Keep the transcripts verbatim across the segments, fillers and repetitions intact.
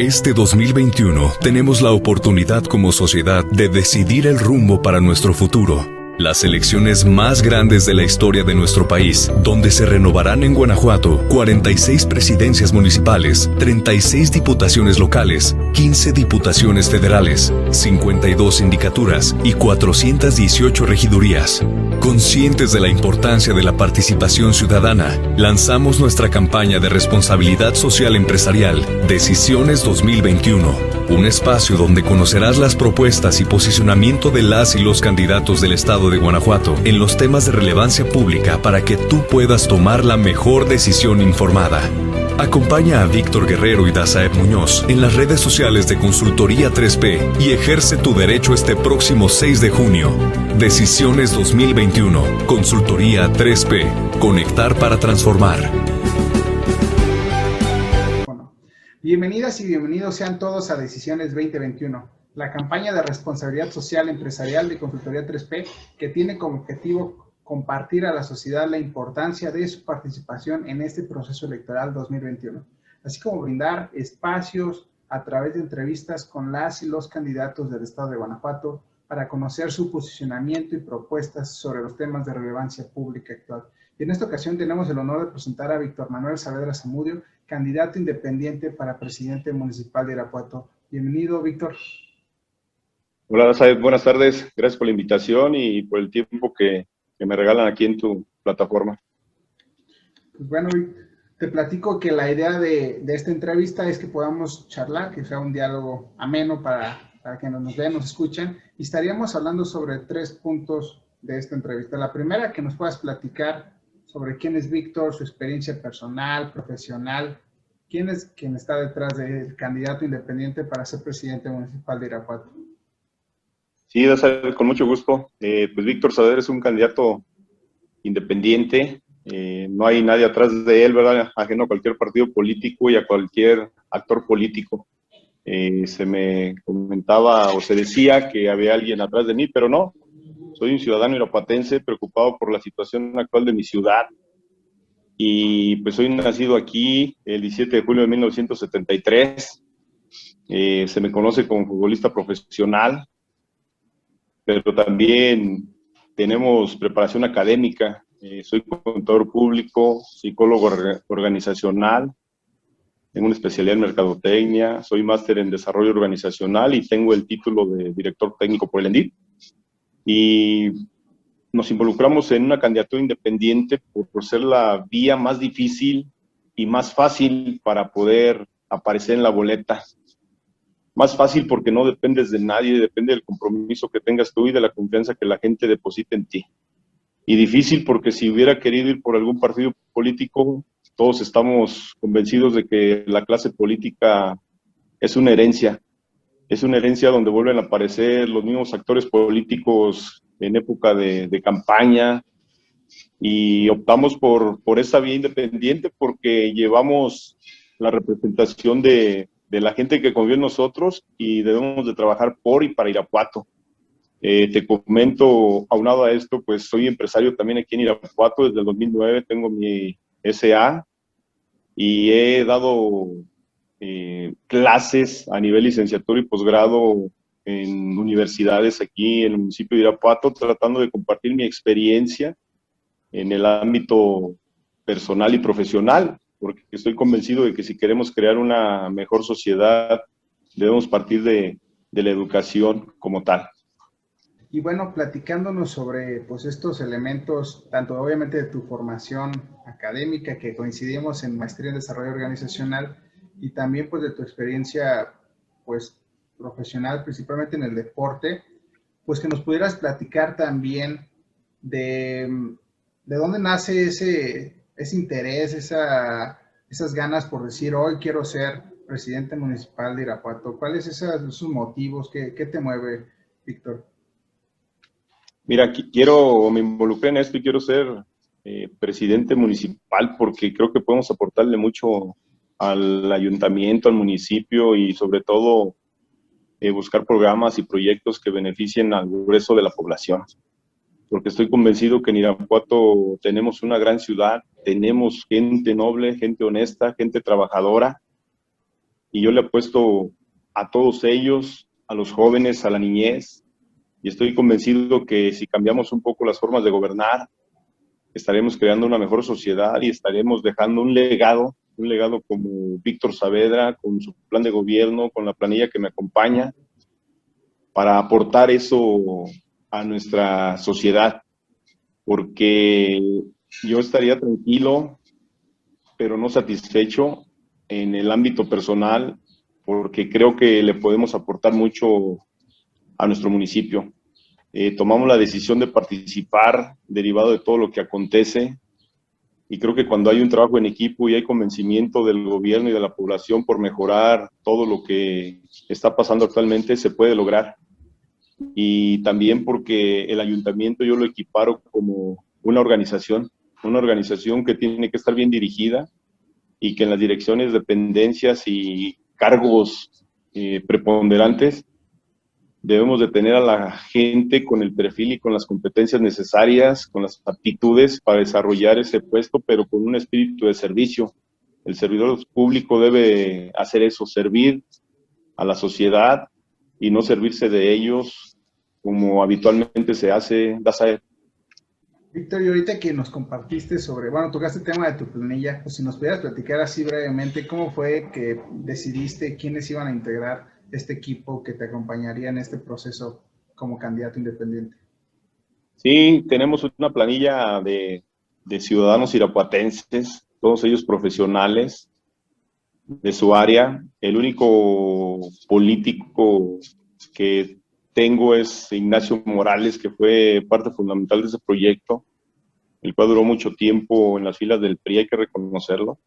Este dos mil veintiuno tenemos la oportunidad como sociedad de decidir el rumbo para nuestro futuro. Las elecciones más grandes de la historia de nuestro país, donde se renovarán en Guanajuato cuarenta y seis presidencias municipales, treinta y seis diputaciones locales, quince diputaciones federales, cincuenta y dos sindicaturas y cuatrocientas dieciocho regidurías. Conscientes de la importancia de la participación ciudadana, lanzamos nuestra campaña de responsabilidad social empresarial, Decisiones dos mil veintiuno, un espacio donde conocerás las propuestas y posicionamiento de las y los candidatos del Estado de Guanajuato en los temas de relevancia pública para que tú puedas tomar la mejor decisión informada. Acompaña a Víctor Guerrero y Dazaeb Muñoz en las redes sociales de Consultoría tres P y ejerce tu derecho este próximo seis de junio. Decisiones dos mil veintiuno. Consultoría tres P. Conectar para transformar. Bueno, bienvenidas y bienvenidos sean todos a Decisiones veinte veintiuno, la campaña de responsabilidad social empresarial de Consultoría tres P que tiene como objetivo compartir a la sociedad la importancia de su participación en este proceso electoral dos mil veintiuno, así como brindar espacios a través de entrevistas con las y los candidatos del Estado de Guanajuato para conocer su posicionamiento y propuestas sobre los temas de relevancia pública actual. Y en esta ocasión tenemos el honor de presentar a Víctor Manuel Saavedra Zamudio, candidato independiente para presidente municipal de Irapuato. Bienvenido, Víctor. Hola, Saed. Buenas tardes. Gracias por la invitación y por el tiempo que que me regalan aquí en tu plataforma. Pues bueno, te platico que la idea de, de esta entrevista es que podamos charlar, que sea un diálogo ameno para, para que nos vean, nos escuchen, y estaríamos hablando sobre tres puntos de esta entrevista. La primera, que nos puedas platicar sobre quién es Víctor, su experiencia personal, profesional, quién es quien está detrás del candidato independiente para ser presidente municipal de Irapuato. Sí, con mucho gusto. Eh, pues Víctor Saavedra es un candidato independiente. Eh, no hay nadie atrás de él, ¿verdad? Ajeno a cualquier partido político y a cualquier actor político. Eh, se me comentaba o se decía que había alguien atrás de mí, pero no. Soy un ciudadano irapuatense preocupado por la situación actual de mi ciudad. Y pues soy nacido aquí el diecisiete de julio de mil novecientos setenta y tres. Eh, se me conoce como futbolista profesional, pero también tenemos preparación académica. Eh, soy contador público, psicólogo organizacional, tengo una especialidad en mercadotecnia, soy máster en desarrollo organizacional y tengo el título de director técnico por el E N D I. Y nos involucramos en una candidatura independiente por, por ser la vía más difícil y más fácil para poder aparecer en la boleta. Más fácil porque no dependes de nadie, depende del compromiso que tengas tú y de la confianza que la gente deposita en ti. Y difícil porque si hubiera querido ir por algún partido político, todos estamos convencidos de que la clase política es una herencia. Es una herencia donde vuelven a aparecer los mismos actores políticos en época de, de campaña. Y optamos por, por esa vía independiente porque llevamos la representación de... de la gente que convive en nosotros y debemos de trabajar por y para Irapuato. Eh, te comento, aunado a esto, pues soy empresario también aquí en Irapuato. Desde el dos mil nueve tengo mi S A y he dado eh, clases a nivel licenciatura y posgrado en universidades aquí en el municipio de Irapuato, tratando de compartir mi experiencia en el ámbito personal y profesional, porque estoy convencido de que si queremos crear una mejor sociedad, debemos partir de, de la educación como tal. Y bueno, platicándonos sobre pues, estos elementos, tanto obviamente de tu formación académica, que coincidimos en maestría en desarrollo organizacional, y también pues, de tu experiencia pues, profesional, principalmente en el deporte, pues que nos pudieras platicar también de, de dónde nace ese... ese interés, esa, esas ganas por decir, hoy quiero ser presidente municipal de Irapuato. ¿Cuáles son esos motivos? ¿Qué, qué te mueve, Víctor? Mira, quiero, me involucré en esto y quiero ser eh, presidente municipal porque creo que podemos aportarle mucho al ayuntamiento, al municipio y sobre todo eh, buscar programas y proyectos que beneficien al grueso de la población. Porque estoy convencido que en Irapuato tenemos una gran ciudad, tenemos gente noble, gente honesta, gente trabajadora, y yo le apuesto a todos ellos, a los jóvenes, a la niñez, y estoy convencido que si cambiamos un poco las formas de gobernar, estaremos creando una mejor sociedad y estaremos dejando un legado, un legado como Víctor Saavedra, con su plan de gobierno, con la planilla que me acompaña, para aportar eso a nuestra sociedad, porque yo estaría tranquilo, pero no satisfecho en el ámbito personal, porque creo que le podemos aportar mucho a nuestro municipio. Eh, tomamos la decisión de participar derivado de todo lo que acontece, y creo que cuando hay un trabajo en equipo y hay convencimiento del gobierno y de la población por mejorar todo lo que está pasando actualmente, se puede lograr. Y también porque el ayuntamiento yo lo equiparo como una organización, una organización que tiene que estar bien dirigida y que en las direcciones, dependencias y cargos eh, preponderantes debemos de tener a la gente con el perfil y con las competencias necesarias, con las aptitudes para desarrollar ese puesto, pero con un espíritu de servicio. El servidor público debe hacer eso, servir a la sociedad y no servirse de ellos como habitualmente se hace. Das a él. Víctor, y ahorita que nos compartiste sobre, bueno, tocaste el tema de tu planilla, pues si nos pudieras platicar así brevemente, ¿cómo fue que decidiste quiénes iban a integrar este equipo que te acompañaría en este proceso como candidato independiente? Sí, tenemos una planilla de, de ciudadanos irapuatenses, todos ellos profesionales de su área. El único político que tengo es Ignacio Morales, que fue parte fundamental de ese proyecto, el cual duró mucho tiempo en las filas del P R I, hay que reconocerlo,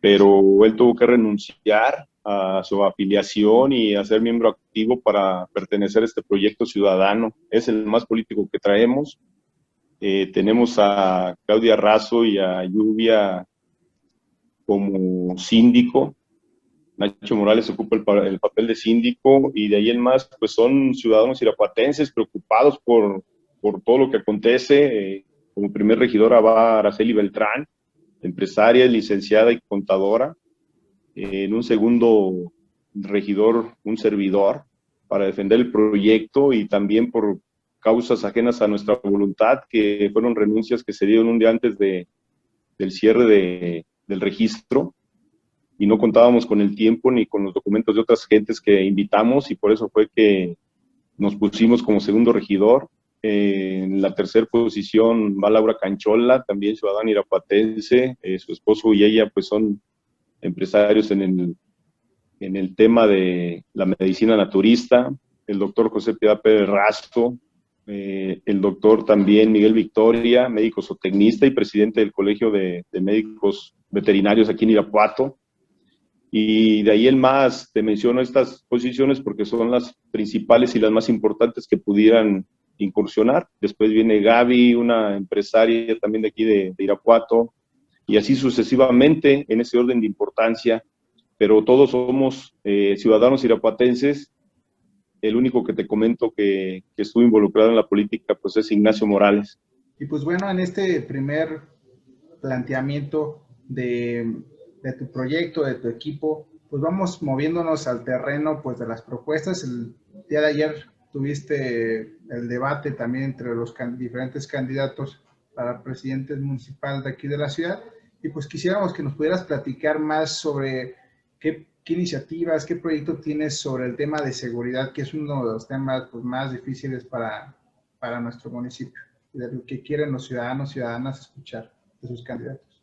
pero él tuvo que renunciar a su afiliación y a ser miembro activo para pertenecer a este proyecto ciudadano. Es el más político que traemos. Eh, tenemos a Claudia Razo y a Lluvia como síndico. Nacho Morales ocupa el, el papel de síndico, y de ahí en más, pues son ciudadanos irapuatenses preocupados por, por todo lo que acontece. Eh, como primer regidora va Araceli Beltrán, empresaria, licenciada y contadora. En un segundo regidor, un servidor, para defender el proyecto y también por causas ajenas a nuestra voluntad, que fueron renuncias que se dieron un día antes de, del cierre de, del registro, y no contábamos con el tiempo ni con los documentos de otras gentes que invitamos, y por eso fue que nos pusimos como segundo regidor. En la tercera posición va Laura Canchola, también ciudadana irapuatense. Eh, su esposo y ella pues son empresarios en el, en el tema de la medicina naturista, el doctor José Piedad Pérez Rasto, eh, el doctor también Miguel Victoria, médico zootecnista y presidente del Colegio de, de Médicos Veterinarios aquí en Irapuato. Y de ahí el más, te menciono estas posiciones porque son las principales y las más importantes que pudieran incursionar. Después viene Gaby, una empresaria también de aquí de, de Irapuato, y así sucesivamente en ese orden de importancia, pero todos somos eh, ciudadanos irapuatenses. El único que te comento que, que estuvo involucrado en la política pues es Ignacio Morales. Y pues bueno, en este primer planteamiento de, de tu proyecto, de tu equipo, pues vamos moviéndonos al terreno pues de las propuestas. El día de ayer tuviste el debate también entre los can- diferentes candidatos para presidente municipal de aquí de la ciudad. Y pues quisiéramos que nos pudieras platicar más sobre qué, qué iniciativas, qué proyecto tienes sobre el tema de seguridad, que es uno de los temas pues, más difíciles para, para nuestro municipio, y de lo que quieren los ciudadanos y ciudadanas escuchar de sus candidatos.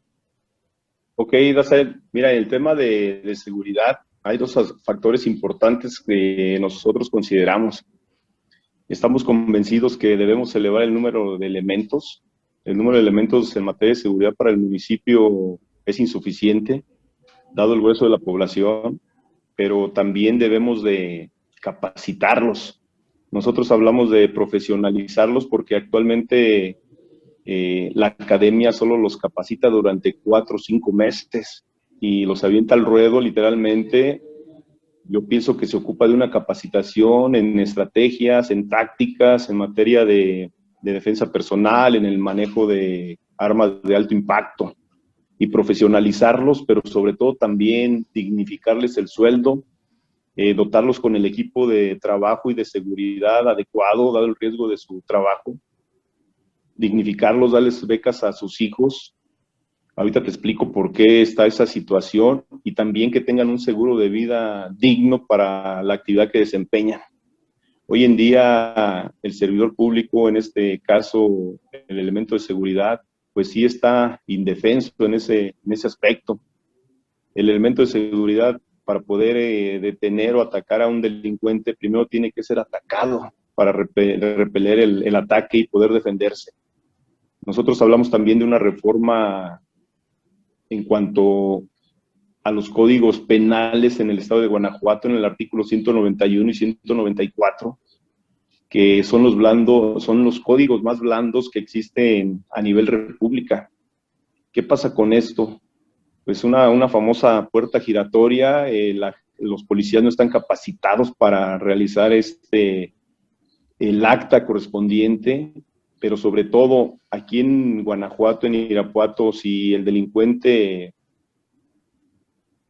Ok, Dazel, mira, el tema de, de seguridad, hay dos factores importantes que nosotros consideramos. Estamos convencidos que debemos elevar el número de elementos. El número de elementos en materia de seguridad para el municipio es insuficiente, dado el grueso de la población, pero también debemos de capacitarlos. Nosotros hablamos de profesionalizarlos porque actualmente eh, la academia solo los capacita durante cuatro o cinco meses y los avienta al ruedo literalmente. Yo pienso que se ocupa de una capacitación en estrategias, en tácticas, en materia de... de defensa personal, en el manejo de armas de alto impacto. y profesionalizarlos, pero sobre todo también dignificarles el sueldo, eh, dotarlos con el equipo de trabajo y de seguridad adecuado, dado el riesgo de su trabajo, dignificarlos, darles becas a sus hijos. Ahorita te explico por qué está esa situación y también que tengan un seguro de vida digno para la actividad que desempeñan. Hoy en día el servidor público, en este caso el elemento de seguridad, pues sí está indefenso en ese, en ese aspecto. El elemento de seguridad, para poder eh, detener o atacar a un delincuente, primero tiene que ser atacado para repeler el, el ataque y poder defenderse. Nosotros hablamos también de una reforma en cuanto a los códigos penales en el estado de Guanajuato, en el artículo ciento noventa y uno y ciento noventa y cuatro, que son los, blandos, son los códigos más blandos que existen a nivel república. ¿Qué pasa con esto? Pues una, una famosa puerta giratoria, eh, la, los policías no están capacitados para realizar este, el acta correspondiente, pero sobre todo aquí en Guanajuato, en Irapuato, si el delincuente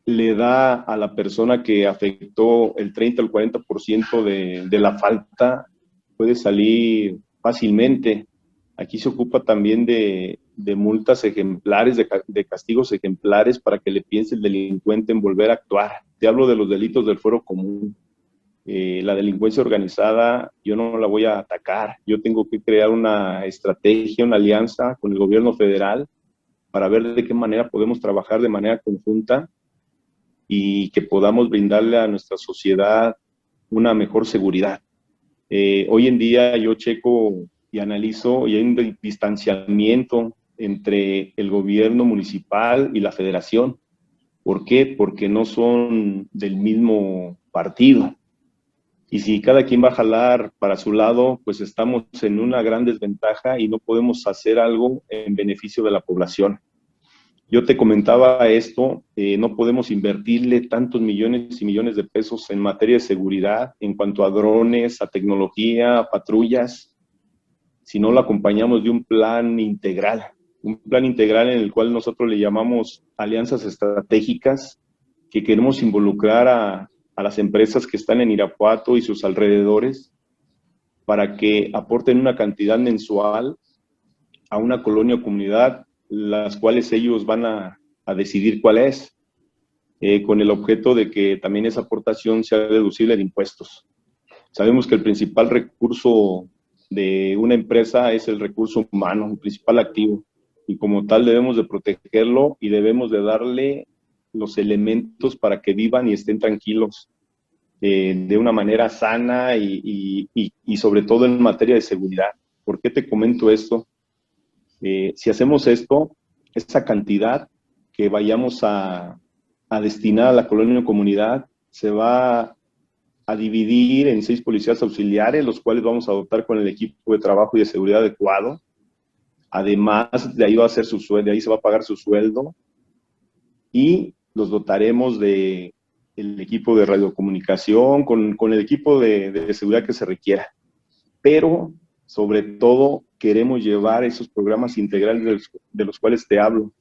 le da a la persona que afectó el treinta al cuarenta por ciento de, de la falta, puede salir fácilmente. Aquí se ocupa también de, de multas ejemplares, de, de castigos ejemplares para que le piense el delincuente en volver a actuar. Te hablo de los delitos del fuero común. Eh, la delincuencia organizada yo no la voy a atacar. Yo tengo que crear una estrategia, una alianza con el gobierno federal para ver de qué manera podemos trabajar de manera conjunta y que podamos brindarle a nuestra sociedad una mejor seguridad. Eh, hoy en día yo checo y analizo, y hay un distanciamiento entre el gobierno municipal y la federación. ¿Por qué? Porque no son del mismo partido. Y si cada quien va a jalar para su lado, pues estamos en una gran desventaja y no podemos hacer algo en beneficio de la población. Yo te comentaba esto, eh, no podemos invertirle tantos millones y millones de pesos en materia de seguridad, en cuanto a drones, a tecnología, a patrullas, si no lo acompañamos de un plan integral. Un plan integral en el cual nosotros le llamamos alianzas estratégicas, que queremos involucrar a, a las empresas que están en Irapuato y sus alrededores, para que aporten una cantidad mensual a una colonia o comunidad, las cuales ellos van a, a decidir cuál es, eh, con el objeto de que también esa aportación sea deducible de impuestos. Sabemos que el principal recurso de una empresa es el recurso humano, el principal activo, y como tal debemos de protegerlo y debemos de darle los elementos para que vivan y estén tranquilos eh, de una manera sana y, y, y, y sobre todo en materia de seguridad. ¿Por qué te comento esto? Eh, si hacemos esto, esa cantidad que vayamos a, a destinar a la colonia o comunidad se va a dividir en seis policías auxiliares, los cuales vamos a dotar con el equipo de trabajo y de seguridad adecuado. Además, de ahí va a ser su sueldo, de ahí se va a pagar su sueldo. Y los dotaremos de el equipo de radiocomunicación, con, con el equipo de, de seguridad que se requiera. Pero, sobre todo, queremos llevar esos programas integrales de los, de los cuales te hablo,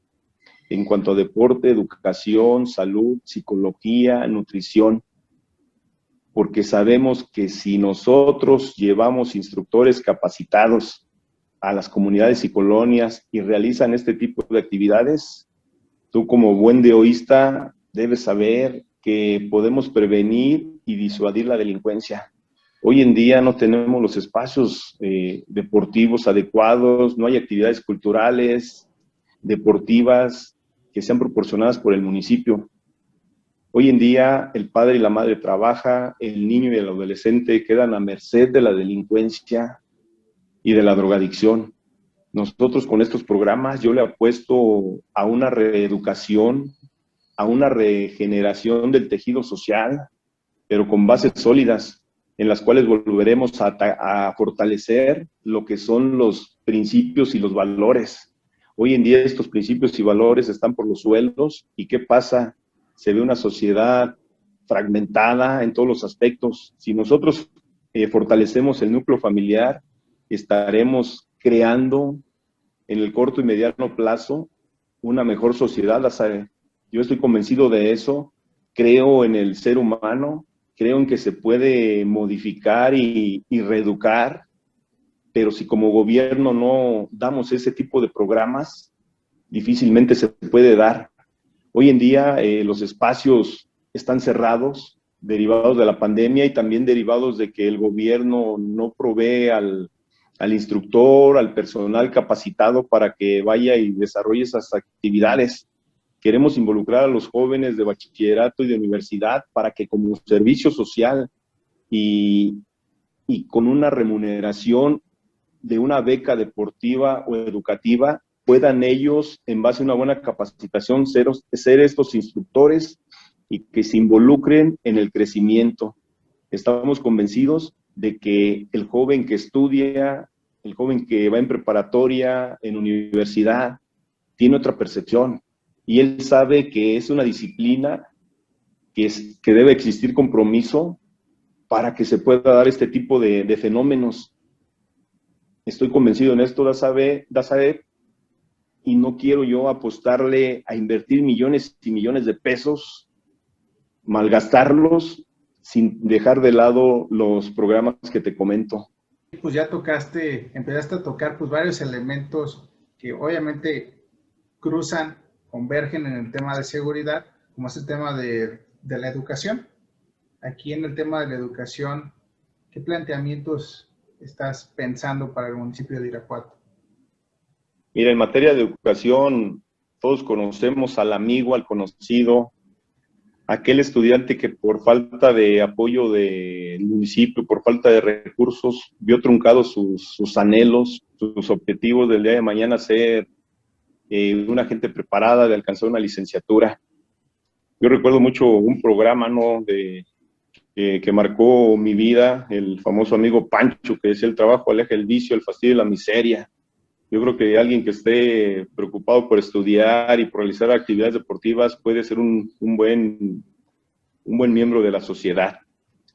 en cuanto a deporte, educación, salud, psicología, nutrición, porque sabemos que si nosotros llevamos instructores capacitados a las comunidades y colonias y realizan este tipo de actividades, tú como buen deoísta debes saber que podemos prevenir y disuadir la delincuencia. Hoy en día no tenemos los espacios eh, deportivos adecuados, no hay actividades culturales, deportivas, que sean proporcionadas por el municipio. Hoy en día el padre y la madre trabaja, el niño y el adolescente quedan a merced de la delincuencia y de la drogadicción. Nosotros con estos programas yo le apuesto a una reeducación, a una regeneración del tejido social, pero con bases sólidas, en las cuales volveremos a, a fortalecer lo que son los principios y los valores. Hoy en día estos principios y valores están por los suelos, ¿y qué pasa? Se ve una sociedad fragmentada en todos los aspectos. Si nosotros eh, fortalecemos el núcleo familiar, estaremos creando en el corto y mediano plazo una mejor sociedad, Azael. Yo estoy convencido de eso, creo en el ser humano, creo en que se puede modificar y, y reeducar, pero si como gobierno no damos ese tipo de programas, difícilmente se puede dar. Hoy en día eh, los espacios están cerrados, derivados de la pandemia y también derivados de que el gobierno no provee al, al instructor, al personal capacitado para que vaya y desarrolle esas actividades. Queremos involucrar a los jóvenes de bachillerato y de universidad para que como servicio social y, y con una remuneración de una beca deportiva o educativa, puedan ellos, en base a una buena capacitación, ser, ser estos instructores y que se involucren en el crecimiento. Estamos convencidos de que el joven que estudia, el joven que va en preparatoria, en universidad, tiene otra percepción. Y él sabe que es una disciplina, que, es, que debe existir compromiso para que se pueda dar este tipo de, de fenómenos. Estoy convencido en esto, Dazabe, Dazabe, y no quiero yo apostarle a invertir millones y millones de pesos, malgastarlos, sin dejar de lado los programas que te comento. Pues ya tocaste, empezaste a tocar pues varios elementos que obviamente cruzan, convergen en el tema de seguridad, como es el tema de, de la educación. Aquí en el tema de la educación, ¿qué planteamientos estás pensando para el municipio de Irapuato? Mira, en materia de educación, todos conocemos al amigo, al conocido, aquel estudiante que por falta de apoyo del municipio, por falta de recursos, vio truncados sus, sus anhelos, sus objetivos del día de mañana ser eh, una gente preparada, de alcanzar una licenciatura. Yo recuerdo mucho un programa, ¿no?, de, eh, que marcó mi vida, el famoso amigo Pancho, que decía: el trabajo aleja el vicio, el fastidio y la miseria. Yo creo que alguien que esté preocupado por estudiar y por realizar actividades deportivas puede ser un, un, buen, un buen miembro de la sociedad.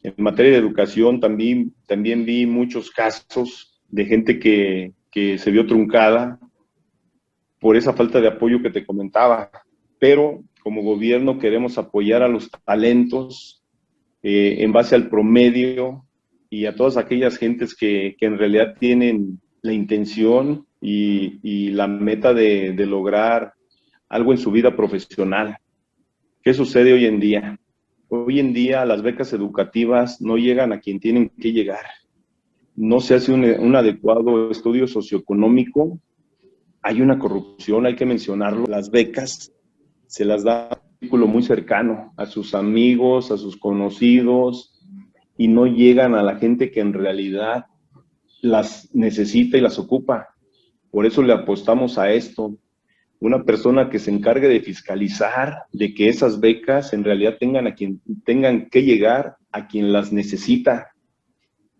En materia de educación también, también vi muchos casos de gente que, que se vio truncada por esa falta de apoyo que te comentaba. Pero como gobierno queremos apoyar a los talentos eh, en base al promedio y a todas aquellas gentes que, que en realidad tienen la intención y, y la meta de, de lograr algo en su vida profesional. ¿Qué sucede hoy en día? Hoy en día las becas educativas no llegan a quien tienen que llegar. No se hace un, un adecuado estudio socioeconómico. Hay una corrupción, hay que mencionarlo. Las becas se las da a un círculo muy cercano, a sus amigos, a sus conocidos, y no llegan a la gente que en realidad las necesita y las ocupa. Por eso le apostamos a esto. Una persona que se encargue de fiscalizar, de que esas becas en realidad tengan a quien tengan que llegar, a quien las necesita.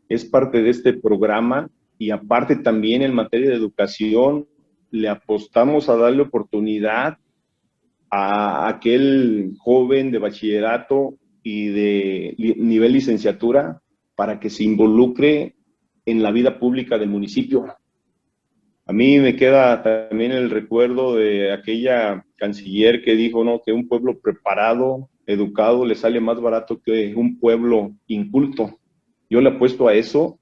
Es parte de este programa y aparte también en materia de educación le apostamos a darle oportunidad a aquel joven de bachillerato y de nivel licenciatura para que se involucre en la vida pública del municipio. A mí me queda también el recuerdo de aquella canciller que dijo, ¿no?, que un pueblo preparado, educado, le sale más barato que un pueblo inculto. Yo le apuesto a eso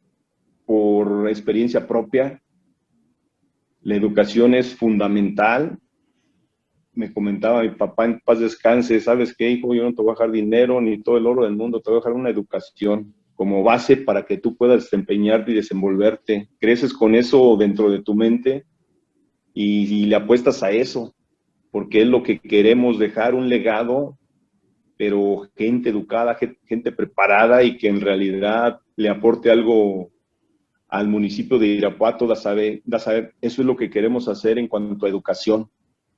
por experiencia propia. La educación es fundamental. Me comentaba mi papá, en paz descanse: ¿sabes qué, hijo? Yo no te voy a dejar dinero ni todo el oro del mundo, te voy a dejar una educación como base para que tú puedas desempeñarte y desenvolverte. Creces con eso dentro de tu mente y, y le apuestas a eso, porque es lo que queremos dejar, un legado, pero gente educada, gente preparada y que en realidad le aporte algo al municipio de Irapuato. Da saber, da saber, eso es lo que queremos hacer en cuanto a educación.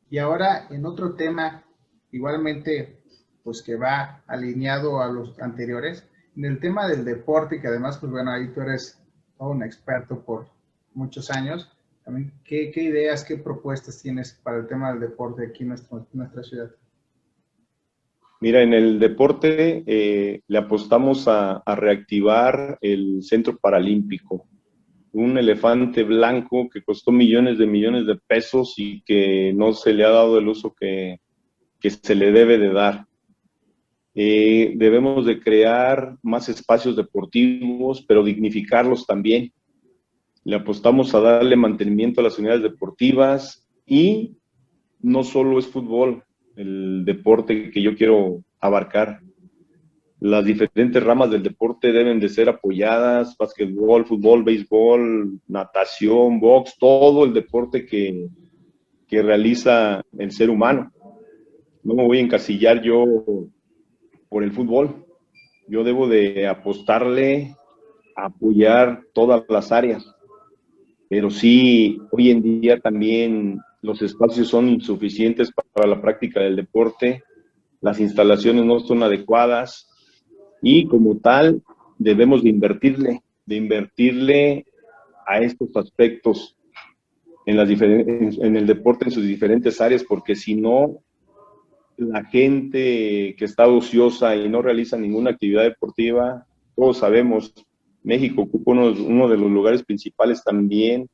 Y ahora en otro tema, igualmente, pues que va alineado a los anteriores, en el tema del deporte, que además, pues bueno, ahí tú eres todo un experto por muchos años. También, ¿qué, qué ideas, qué propuestas tienes para el tema del deporte aquí en, nuestro, en nuestra ciudad? Mira, en el deporte eh, le apostamos a, a reactivar el Centro Paralímpico. un elefante blanco que costó millones de millones de pesos y que no se le ha dado el uso que, que se le debe de dar. Eh, debemos de crear más espacios deportivos, pero dignificarlos también. Le apostamos a darle mantenimiento a las unidades deportivas y no solo es fútbol, el deporte que yo quiero abarcar. Las diferentes ramas del deporte deben de ser apoyadas, básquetbol, fútbol, béisbol, natación, box, todo el deporte que, que realiza el ser humano. No me voy a encasillar yo por el fútbol. Yo debo de apostarle a apoyar todas las áreas. Pero sí, hoy en día también los espacios son insuficientes para la práctica del deporte, las instalaciones no son adecuadas, y como tal debemos de invertirle, de invertirle a estos aspectos en, las en el deporte en sus diferentes áreas, porque si no, la gente que está ociosa y no realiza ninguna actividad deportiva, todos sabemos, México ocupa uno, uno de los lugares principales también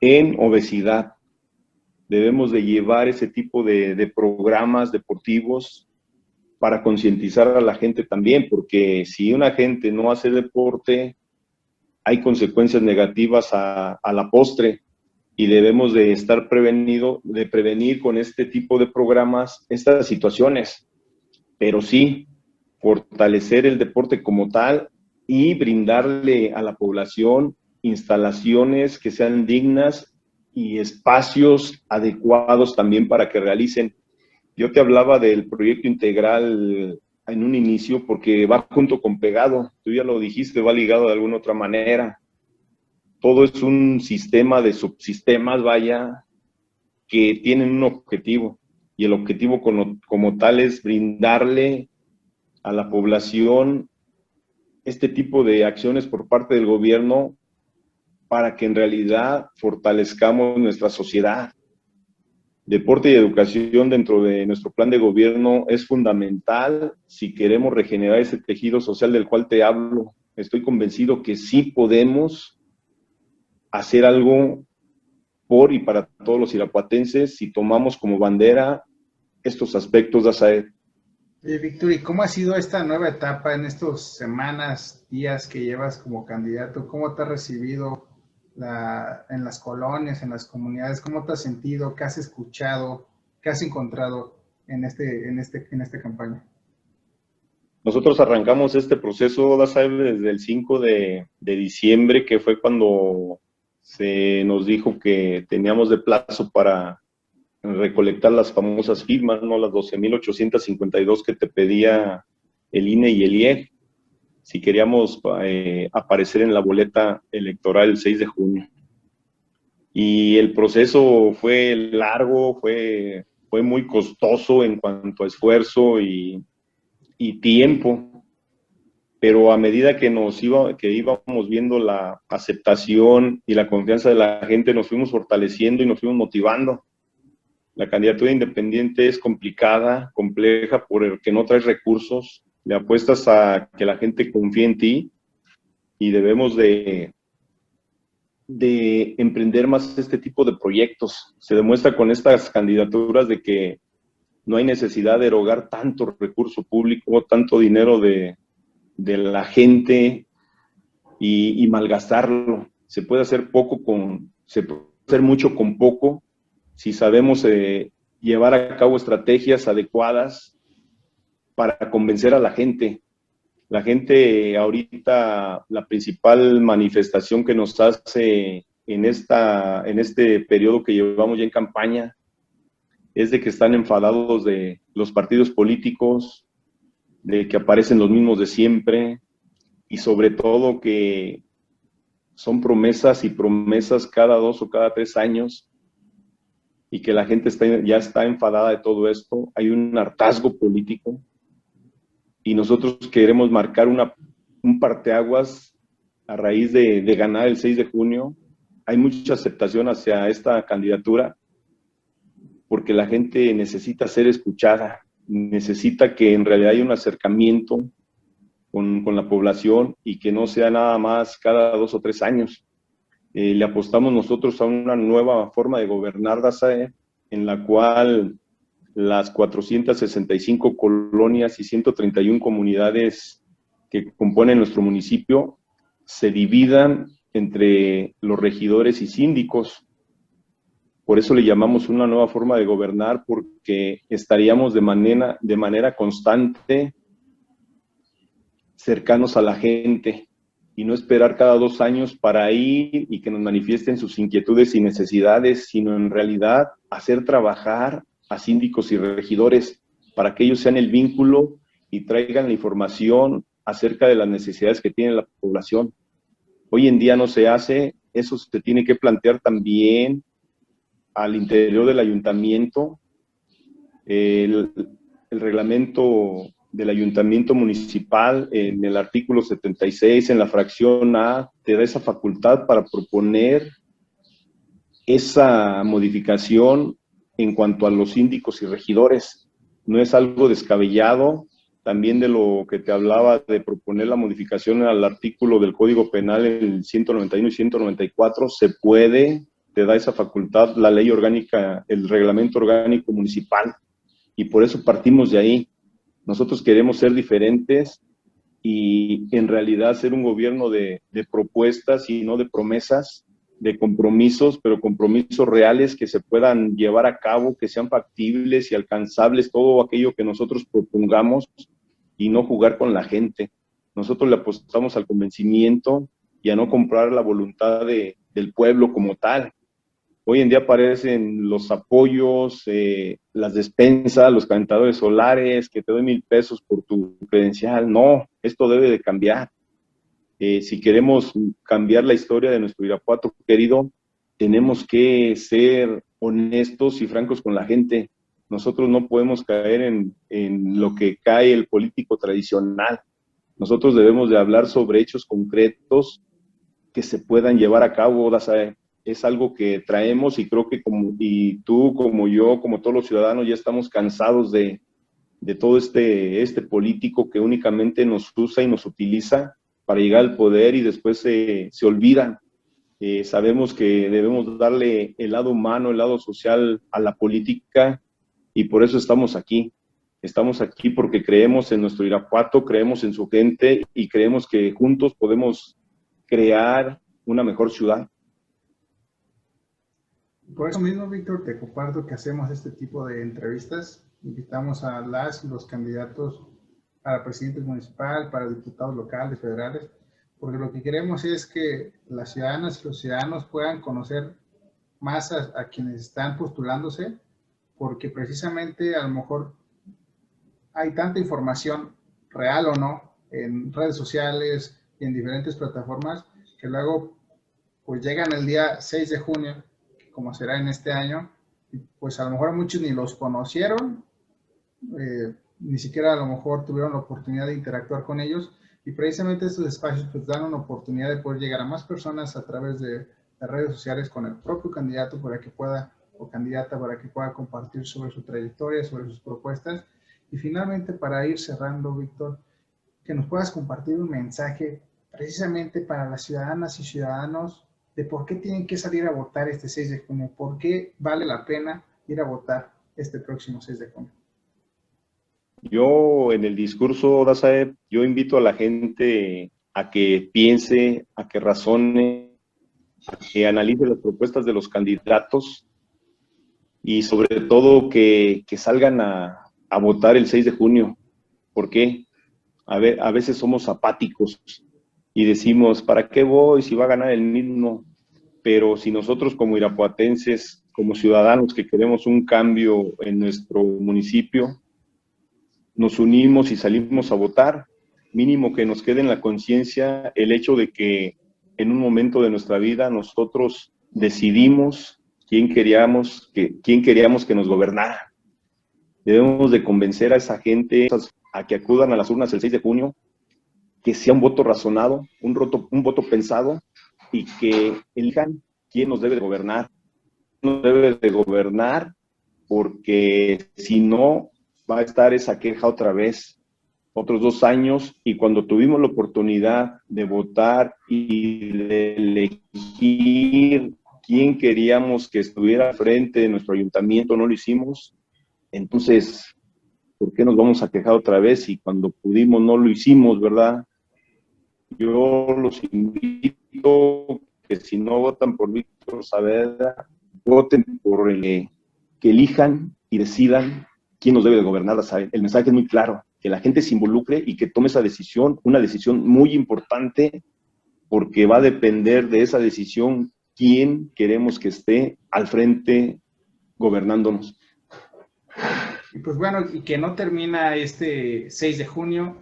en obesidad. Debemos de llevar ese tipo de, de programas deportivos para concientizar a la gente también, porque si una gente no hace deporte, hay consecuencias negativas a, a la postre, y debemos de estar prevenido, de prevenir con este tipo de programas estas situaciones. Pero sí, fortalecer el deporte como tal y brindarle a la población instalaciones que sean dignas y espacios adecuados también para que realicen. Yo te hablaba del proyecto integral en un inicio porque va junto con pegado, tú ya lo dijiste, va ligado de alguna otra manera. Todo es un sistema de subsistemas, vaya, que tienen un objetivo, y el objetivo como, como tal es brindarle a la población este tipo de acciones por parte del gobierno para que en realidad fortalezcamos nuestra sociedad. Deporte y educación dentro de nuestro plan de gobierno es fundamental si queremos regenerar ese tejido social del cual te hablo. Estoy convencido que sí podemos hacer algo por y para todos los irapuatenses si tomamos como bandera estos aspectos de A S A E D. Eh, Víctor, ¿y cómo ha sido esta nueva etapa en estas semanas, días que llevas como candidato? ¿Cómo te has recibido? La, en las colonias, en las comunidades, ¿cómo te has sentido? ¿Qué has escuchado? ¿Qué has encontrado en, este, en, este, en esta campaña? Nosotros arrancamos este proceso desde el cinco de diciembre, que fue cuando se nos dijo que teníamos de plazo para recolectar las famosas firmas, ¿no? Las doce mil ochocientas cincuenta y dos que te pedía el I N E y el I E. Si queríamos eh, aparecer en la boleta electoral el seis de junio. Y el proceso fue largo, fue, fue muy costoso en cuanto a esfuerzo y, y tiempo, pero a medida que, nos iba, que íbamos viendo la aceptación y la confianza de la gente, nos fuimos fortaleciendo y nos fuimos motivando. La candidatura independiente es complicada, compleja, por el que no traes recursos, le apuestas a que la gente confíe en ti y debemos de, de emprender más este tipo de proyectos. Se demuestra con estas candidaturas de que no hay necesidad de erogar tanto recurso público, tanto dinero de, de la gente y, y malgastarlo. Se puede hacer poco con, se puede hacer mucho con poco si sabemos eh, llevar a cabo estrategias adecuadas para convencer a la gente. La gente ahorita, la principal manifestación que nos hace en, esta, en este periodo que llevamos ya en campaña, es de que están enfadados de los partidos políticos, de que aparecen los mismos de siempre, y sobre todo que son promesas y promesas cada dos o cada tres años, y que la gente está, ya está enfadada de todo esto. Hay un hartazgo político, y nosotros queremos marcar una, un parteaguas a raíz de, de ganar el seis de junio. Hay mucha aceptación hacia esta candidatura, porque la gente necesita ser escuchada, necesita que en realidad haya un acercamiento, con, con la población y que no sea nada más cada dos o tres años. Eh, le apostamos nosotros a una nueva forma de gobernar la S A E, en la cual las cuatrocientas sesenta y cinco colonias y ciento treinta y una comunidades que componen nuestro municipio se dividan entre los regidores y síndicos. Por eso le llamamos una nueva forma de gobernar, porque estaríamos de manera, de manera constante cercanos a la gente y no esperar cada dos años para ir y que nos manifiesten sus inquietudes y necesidades, sino en realidad hacer trabajar a síndicos y regidores para que ellos sean el vínculo y traigan la información acerca de las necesidades que tiene la población. Hoy en día no se hace, eso se tiene que plantear también al interior del ayuntamiento. El, el reglamento del ayuntamiento municipal, en el artículo setenta y seis, en la fracción A, te da esa facultad para proponer esa modificación en cuanto a los síndicos y regidores. No es algo descabellado. También de lo que te hablaba de proponer la modificación al artículo del Código Penal, el ciento noventa y uno y ciento noventa y cuatro, se puede. Te da esa facultad la ley orgánica, el reglamento orgánico municipal, y por eso partimos de ahí. Nosotros queremos ser diferentes y en realidad ser un gobierno de, de propuestas y no de promesas, de compromisos, pero compromisos reales que se puedan llevar a cabo, que sean factibles y alcanzables todo aquello que nosotros propongamos y no jugar con la gente. Nosotros le apostamos al convencimiento y a no comprar la voluntad de, del pueblo como tal. Hoy en día aparecen los apoyos, eh, las despensas, los calentadores solares, que te doy mil pesos por tu credencial. No, esto debe de cambiar. Eh, si queremos cambiar la historia de nuestro Irapuato querido, tenemos que ser honestos y francos con la gente. Nosotros no podemos caer en, en lo que cae el político tradicional. Nosotros debemos de hablar sobre hechos concretos que se puedan llevar a cabo. Es algo que traemos y creo que como y tú, como yo, como todos los ciudadanos, ya estamos cansados de, de todo este, este político que únicamente nos usa y nos utiliza para llegar al poder y después se, se olvida. Eh, sabemos que debemos darle el lado humano, el lado social a la política y por eso estamos aquí. Estamos aquí porque creemos en nuestro Irapuato, creemos en su gente y creemos que juntos podemos crear una mejor ciudad. Por eso mismo, Víctor, te comparto que hacemos este tipo de entrevistas. Invitamos a las los candidatos para presidente municipal, para diputados locales, federales, porque lo que queremos es que las ciudadanas y los ciudadanos puedan conocer más a, a quienes están postulándose, porque precisamente a lo mejor hay tanta información, real o no, en redes sociales y en diferentes plataformas, que luego pues llegan el día seis de junio, como será en este año, pues a lo mejor muchos ni los conocieron, eh, ni siquiera a lo mejor tuvieron la oportunidad de interactuar con ellos, y precisamente estos espacios pues dan una oportunidad de poder llegar a más personas a través de las redes sociales con el propio candidato para que pueda, o candidata para que pueda compartir sobre su trayectoria, sobre sus propuestas. Y finalmente, para ir cerrando, Víctor, que nos puedas compartir un mensaje precisamente para las ciudadanas y ciudadanos de por qué tienen que salir a votar este seis de junio, por qué vale la pena ir a votar este próximo seis de junio. Yo, en el discurso, Dazaeb, yo invito a la gente a que piense, a que razone, a que analice las propuestas de los candidatos y sobre todo que, que salgan a, a votar el seis de junio. ¿Por qué? A, ver, a veces somos apáticos y decimos, ¿para qué voy si va a ganar el mismo? Pero si nosotros como irapuatenses, como ciudadanos que queremos un cambio en nuestro municipio, nos unimos y salimos a votar, mínimo que nos quede en la conciencia el hecho de que en un momento de nuestra vida nosotros decidimos quién queríamos que, quién queríamos que nos gobernara. Debemos de convencer a esa gente a que acudan a las urnas el seis de junio, que sea un voto razonado, un, roto, un voto pensado, y que elijan quién nos debe de gobernar. Nos debe de gobernar porque si no va a estar esa queja otra vez. otros dos años, y cuando tuvimos la oportunidad de votar y de elegir quién queríamos que estuviera al frente de nuestro ayuntamiento, no lo hicimos. Entonces, ¿por qué nos vamos a quejar otra vez? Y cuando pudimos no lo hicimos, ¿verdad? Yo los invito que si no votan por Víctor Saavedra, voten por el eh, que elijan y decidan quién nos debe de gobernar. El mensaje es muy claro, que la gente se involucre y que tome esa decisión, una decisión muy importante, porque va a depender de esa decisión quién queremos que esté al frente gobernándonos. Y pues bueno, y que no termina este seis de junio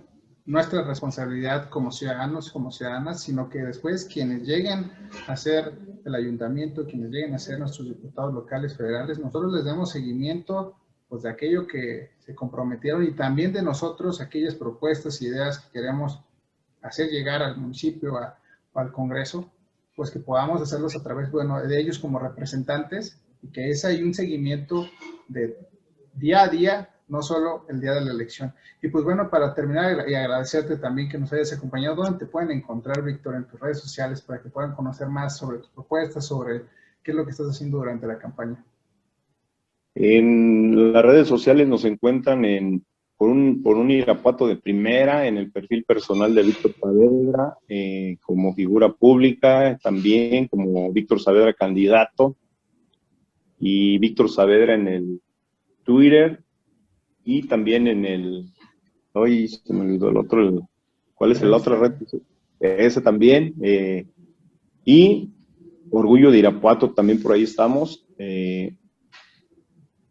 nuestra responsabilidad como ciudadanos, como ciudadanas, sino que después quienes lleguen a ser el ayuntamiento, quienes lleguen a ser nuestros diputados locales, federales, nosotros les demos seguimiento pues de aquello que se comprometieron y también de nosotros aquellas propuestas, ideas que queremos hacer llegar al municipio a, o al Congreso, pues que podamos hacerlos a través, bueno, de ellos como representantes, y que es ahí un seguimiento de día a día, no solo el día de la elección. Y pues bueno, para terminar y agradecerte también que nos hayas acompañado, ¿dónde te pueden encontrar, Víctor, en tus redes sociales para que puedan conocer más sobre tus propuestas, sobre qué es lo que estás haciendo durante la campaña? En las redes sociales nos encuentran en, por, un, por un Irapuato de primera, en el perfil personal de Víctor Saavedra, eh, como figura pública, también como Víctor Saavedra candidato, y Víctor Saavedra en el Twitter, y también en el... Hoy se me olvidó el otro, el, ¿cuál es la otra red? Ese también, eh, y Orgullo de Irapuato, también por ahí estamos, eh,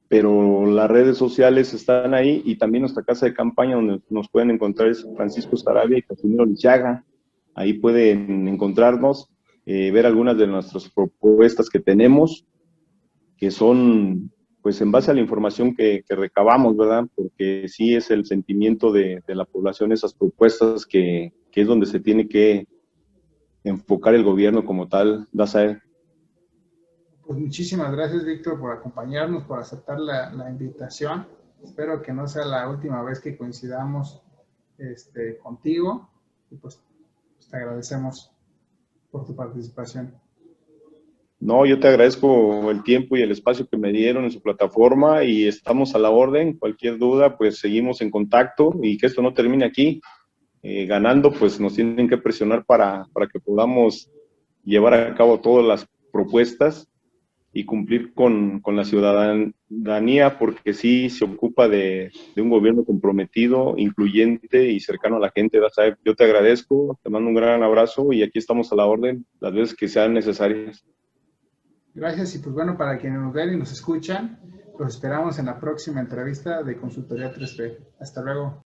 pero las redes sociales están ahí, y también nuestra casa de campaña donde nos pueden encontrar es Francisco Sarabia y Casimiro Lichaga. Ahí pueden encontrarnos, eh, ver algunas de nuestras propuestas que tenemos, que son pues en base a la información que, que recabamos, ¿verdad? Porque sí es el sentimiento de, de la población, esas propuestas que, que es donde se tiene que enfocar el gobierno como tal, Dazael. Pues muchísimas gracias, Víctor, por acompañarnos, por aceptar la, la invitación. Espero que no sea la última vez que coincidamos este, contigo. Y pues, pues te agradecemos por tu participación. No, yo te agradezco el tiempo y el espacio que me dieron en su plataforma, y estamos a la orden. Cualquier duda, pues seguimos en contacto, y que esto no termine aquí. Eh, ganando, pues nos tienen que presionar para, para que podamos llevar a cabo todas las propuestas y cumplir con, con la ciudadanía, porque sí se ocupa de, de un gobierno comprometido, incluyente y cercano a la gente. Yo te agradezco, te mando un gran abrazo, y aquí estamos a la orden las veces que sean necesarias. Gracias, y pues bueno, para quienes nos ven y nos escuchan, los esperamos en la próxima entrevista de Consultoría tres P. Hasta luego.